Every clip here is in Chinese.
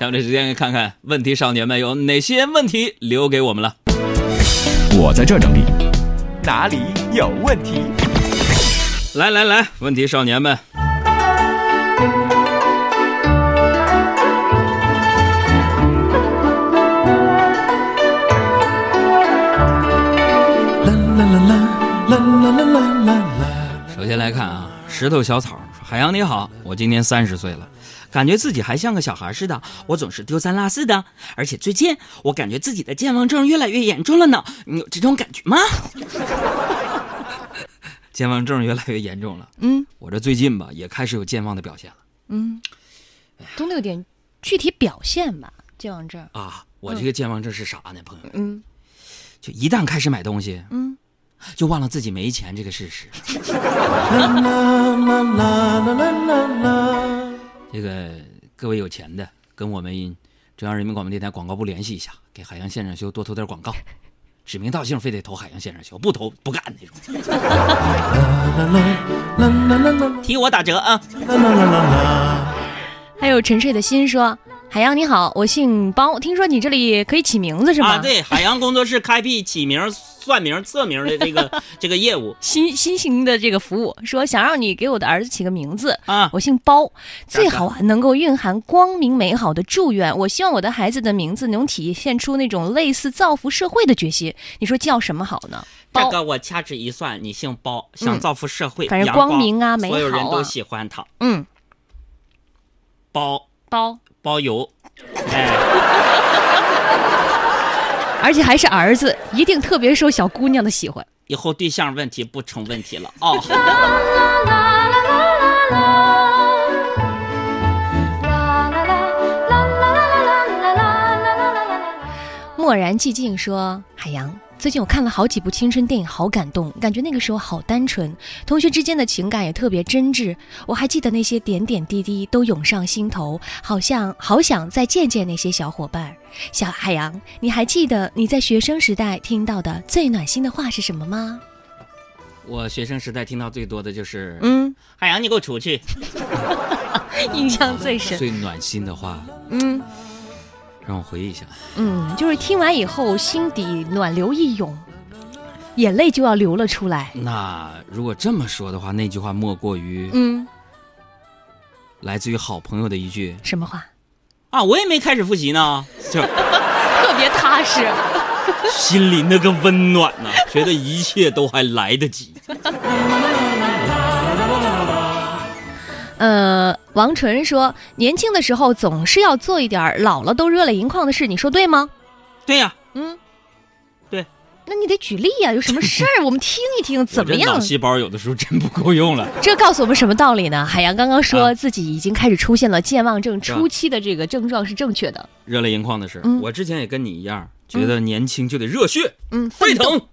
下面的时间看看问题少年们有哪些问题留给我们了。我在这整理哪里有问题。来来来，问题少年们，首先来看啊，石头小草，海洋你好，我今年30岁了，感觉自己还像个小孩似的，我总是丢三落四的，而且最近我感觉自己的健忘症越来越严重了呢，你有这种感觉吗？健忘症越来越严重了，我这最近吧也开始有健忘的表现了，总得有点具体表现吧，健忘症啊，我这个健忘症是啥呢，朋友们？就一旦开始买东西，就忘了自己没钱这个事实。这个各位有钱的，跟我们中央人民广播电台广告部联系一下，给海洋现场秀多投点广告，指名道姓非得投海洋现场秀，不投不干那种。提我打折啊！还有沉睡的心说。海洋你好，我姓包，听说你这里可以起名字是吗？啊，对，海洋工作室开辟起名、算名、测名的这个业务，新型的这个服务，说想让你给我的儿子起个名字啊，我姓包，最好啊能够蕴含光明美好的祝愿，我希望我的孩子的名字能体现出那种类似造福社会的决心，你说叫什么好呢？这个我掐指一算，你姓包，想造福社会，反正光明啊，美好啊，所有人都喜欢他。包邮，哎，而且还是儿子，一定特别受小姑娘的喜欢。以后对象问题不成问题了啊！漠然寂静说：“海洋，最近我看了好几部青春电影，好感动，感觉那个时候好单纯，同学之间的情感也特别真挚，我还记得那些点点滴滴都涌上心头，好想再见见那些小伙伴。小海洋，你还记得你在学生时代听到的最暖心的话是什么吗？我学生时代听到最多的就是海洋你给我出去。印象最深最暖心的话，让我回忆一下，就是听完以后心底暖流一涌，眼泪就要流了出来。那如果这么说的话，那句话莫过于来自于好朋友的一句什么话啊？我也没开始复习呢，就特别踏实，心里那个温暖呢，觉得一切都还来得及。王纯说，年轻的时候总是要做一点老了都热泪盈眶的事，你说对吗？对呀，对。那你得举例呀，有什么事儿我们听一听，怎么样？脑细胞有的时候真不够用了。这告诉我们什么道理呢？海洋刚刚说自己已经开始出现了健忘症初期的这个症状是正确的。热泪盈眶的事，我之前也跟你一样，觉得年轻就得热血，沸腾。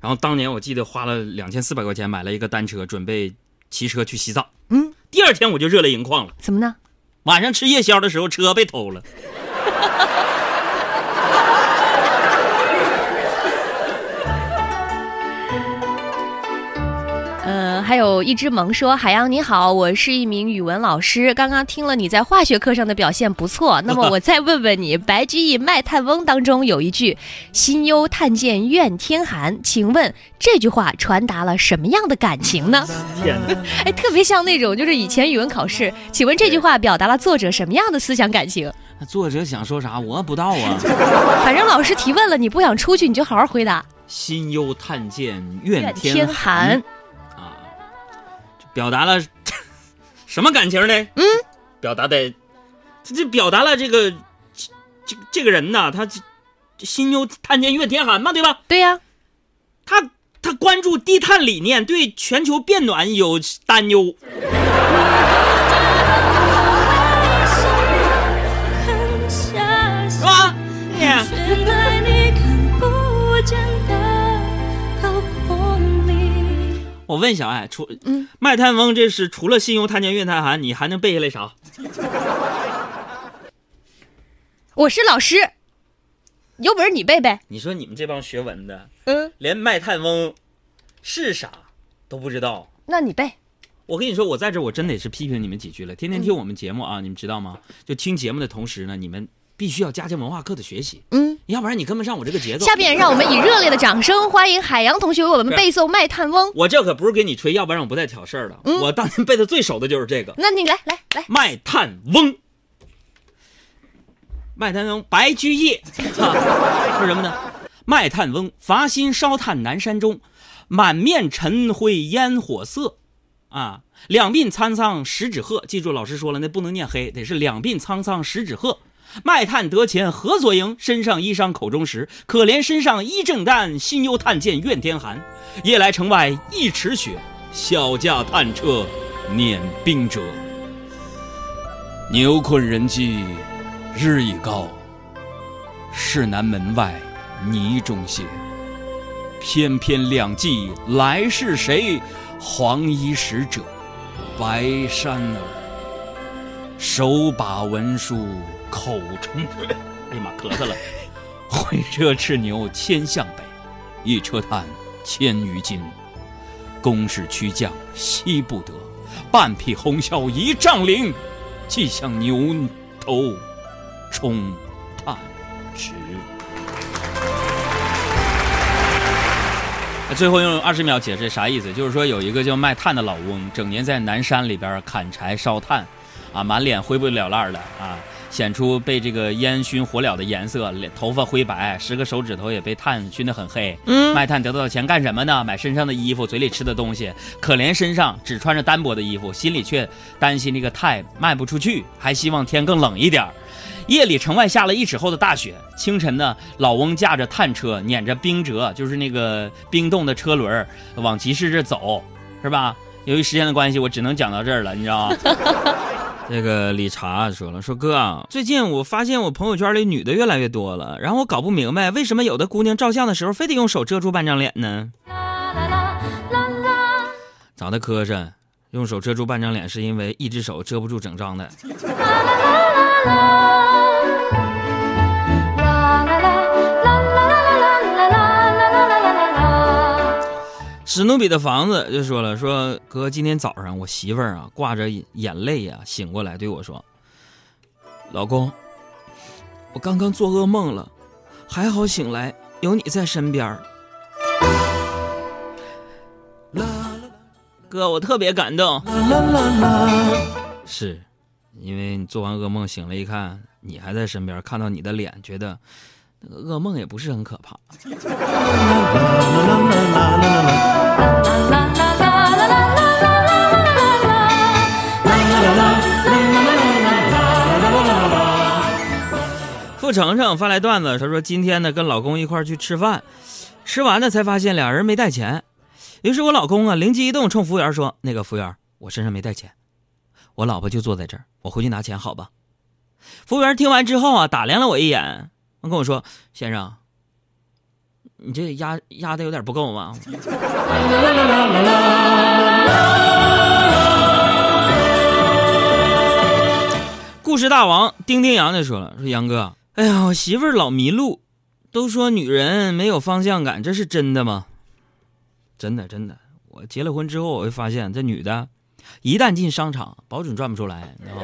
然后当年我记得花了2400块钱买了一个单车，准备骑车去西藏。第二天我就热泪盈眶了，怎么呢？晚上吃夜宵的时候，车被偷了。还有一只萌说，海洋你好，我是一名语文老师，刚刚听了你在化学课上的表现不错，那么我再问问你，白居易《卖炭翁》当中有一句“心忧炭贱怨天寒”，请问这句话传达了什么样的感情呢？天哪！哎，特别像那种就是以前语文考试，请问这句话表达了作者什么样的思想感情？作者想说啥，我不知道啊。反正老师提问了，你不想出去，你就好好回答。心忧炭贱怨天寒。表达了什么感情呢？表达的这表达了这个人呢，他心忧炭贱怨天寒嘛，对吧？对呀，他关注低碳理念，对全球变暖有担忧。是吧？我问小爱，卖炭翁这是除了心忧炭贱怨天寒，你还能背下来啥？我是老师，有本事你背背。你说你们这帮学文的，连卖炭翁是啥都不知道，那你背。我跟你说，我在这我真的也是批评你们几句了。天天听我们节目啊，你们知道吗？就听节目的同时呢，你们必须要加强文化课的学习，要不然你跟不上我这个节奏。下面让我们以热烈的掌声欢迎海洋同学为我们背诵《卖炭翁》。我这可不是给你吹，要不然我不带挑事儿的。我当年背的最熟的就是这个。那你来，《卖炭翁》。卖炭翁白居易说什么呢？卖炭翁伐薪烧炭南山中，满面尘灰烟火色。啊，两鬓苍苍十指鹤。记住，老师说了，那不能念黑，得是两鬓苍苍十指鹤。卖炭得钱何所营？身上衣裳口中食，可怜身上衣正淡，心忧炭贱怨天寒。夜来城外一尺雪，小驾炭车碾冰辙。牛困人饥日已高，市南门外泥中歇。翩翩两骑来是谁？黄衣使者白衫儿，手把文书口中食。哎呀妈，咳嗽了。回车赤牛千向北，一车炭千余斤。公事屈将惜不得，半匹红绡一丈绫。既向牛头充炭直。最后用20秒解释啥意思，就是说有一个叫卖炭的老翁，整年在南山里边砍柴烧炭，啊，满脸灰不了烂的啊，显出被这个烟熏火燎的颜色，头发灰白，10个手指头也被炭熏得很黑。卖炭得到钱干什么呢？买身上的衣服，嘴里吃的东西。可怜身上只穿着单薄的衣服，心里却担心那个炭卖不出去，还希望天更冷一点。夜里城外下了1尺厚的大雪，清晨呢，老翁驾着炭车，碾着冰辙，就是那个冰冻的车轮，往集市这走，是吧？由于时间的关系，我只能讲到这儿了，你知道吗？这个理查说了，说哥啊，最近我发现我朋友圈里女的越来越多了，然后我搞不明白为什么有的姑娘照相的时候非得用手遮住半张脸呢？咋的磕碜？用手遮住半张脸是因为一只手遮不住整张的。史努比的房子就说了，说哥，今天早上我媳妇儿啊挂着眼泪啊醒过来对我说，老公，我刚刚做噩梦了，还好醒来有你在身边。哥，我特别感动。是因为你做完噩梦醒了一看你还在身边，看到你的脸觉得那个噩梦也不是很可怕。付程程发来段子，他说今天呢跟老公一块去吃饭，吃完了才发现俩人没带钱，于是我老公啊灵机一动冲服务员说，那个服务员，我身上没带钱，我老婆就坐在这儿，我回去拿钱好吧？服务员听完之后啊，打量了我一眼，跟我说：“先生，你这压的有点不够吗？”故事大王丁丁洋就说了：“说杨哥，哎呀，我媳妇儿老迷路，都说女人没有方向感，这是真的吗？”真的，真的。我结了婚之后，我就发现这女的。一旦进商场保准转不出来，你知道吗？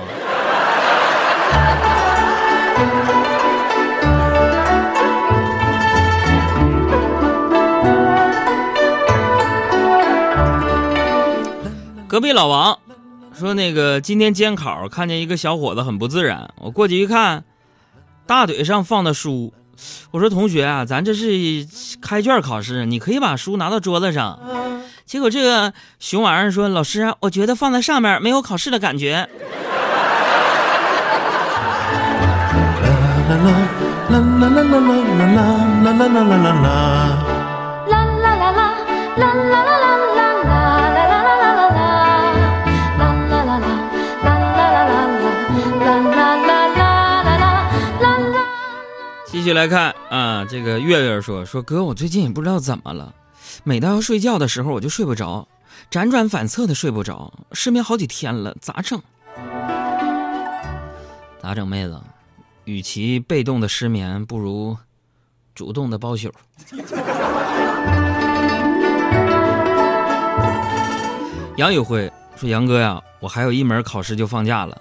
隔壁老王说，那个今天监考看见一个小伙子很不自然，我过去一看，大腿上放的书，我说同学啊，咱这是开卷考试，你可以把书拿到桌子上。结果这个熊晚上说，老师啊，我觉得放在上面没有考试的感觉。继续来看啊，这个月月说哥，我最近也不知道怎么了，每到要睡觉的时候我就睡不着，辗转反侧的睡不着，失眠好几天了，咋整？咋整妹子？与其被动的失眠，不如主动的包宿。杨友辉说杨哥呀，我还有一门考试就放假了，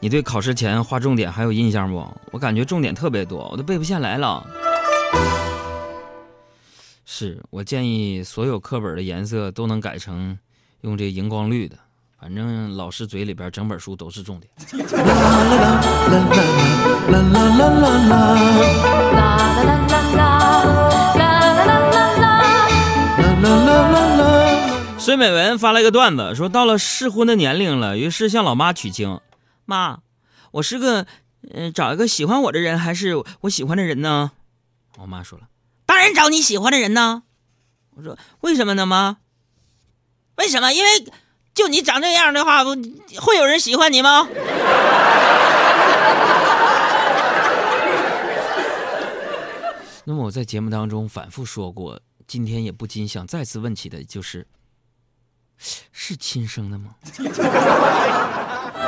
你对考试前画重点还有印象不？我感觉重点特别多，我都背不下来了。是，我建议所有课本的颜色都能改成用这荧光绿的，反正老师嘴里边整本书都是重点。孙美文发了一个段子，说到了适婚的年龄了，于是向老妈取经。妈，我是个找一个喜欢我的人，还是我喜欢的人呢？我妈说了，当然找你喜欢的人呢。我说为什么呢？妈，为什么？因为就你长这样的话，会有人喜欢你吗？那么我在节目当中反复说过，今天也不禁想再次问起的就是。是亲生的吗？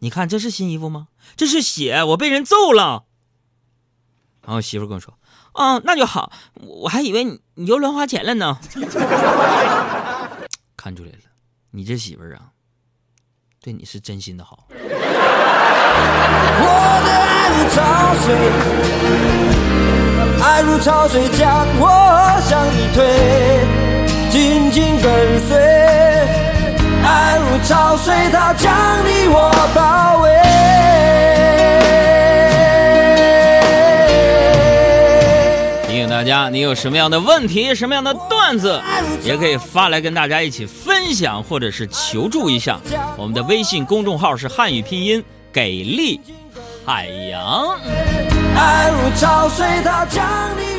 你看这是新衣服吗？这是血，我被人揍了。然后媳妇跟我说，哦，那就好，我还以为你又乱花钱了呢。看出来了，你这媳妇儿啊，对你是真心的好。我的爱如潮水将我向你推，紧紧跟随，爱如潮水，它将你我包围。提醒大家，你有什么样的问题，什么样的段子，也可以发来跟大家一起分享，或者是求助一下。我们的微信公众号是汉语拼音给力海洋。爱如潮水，它将你。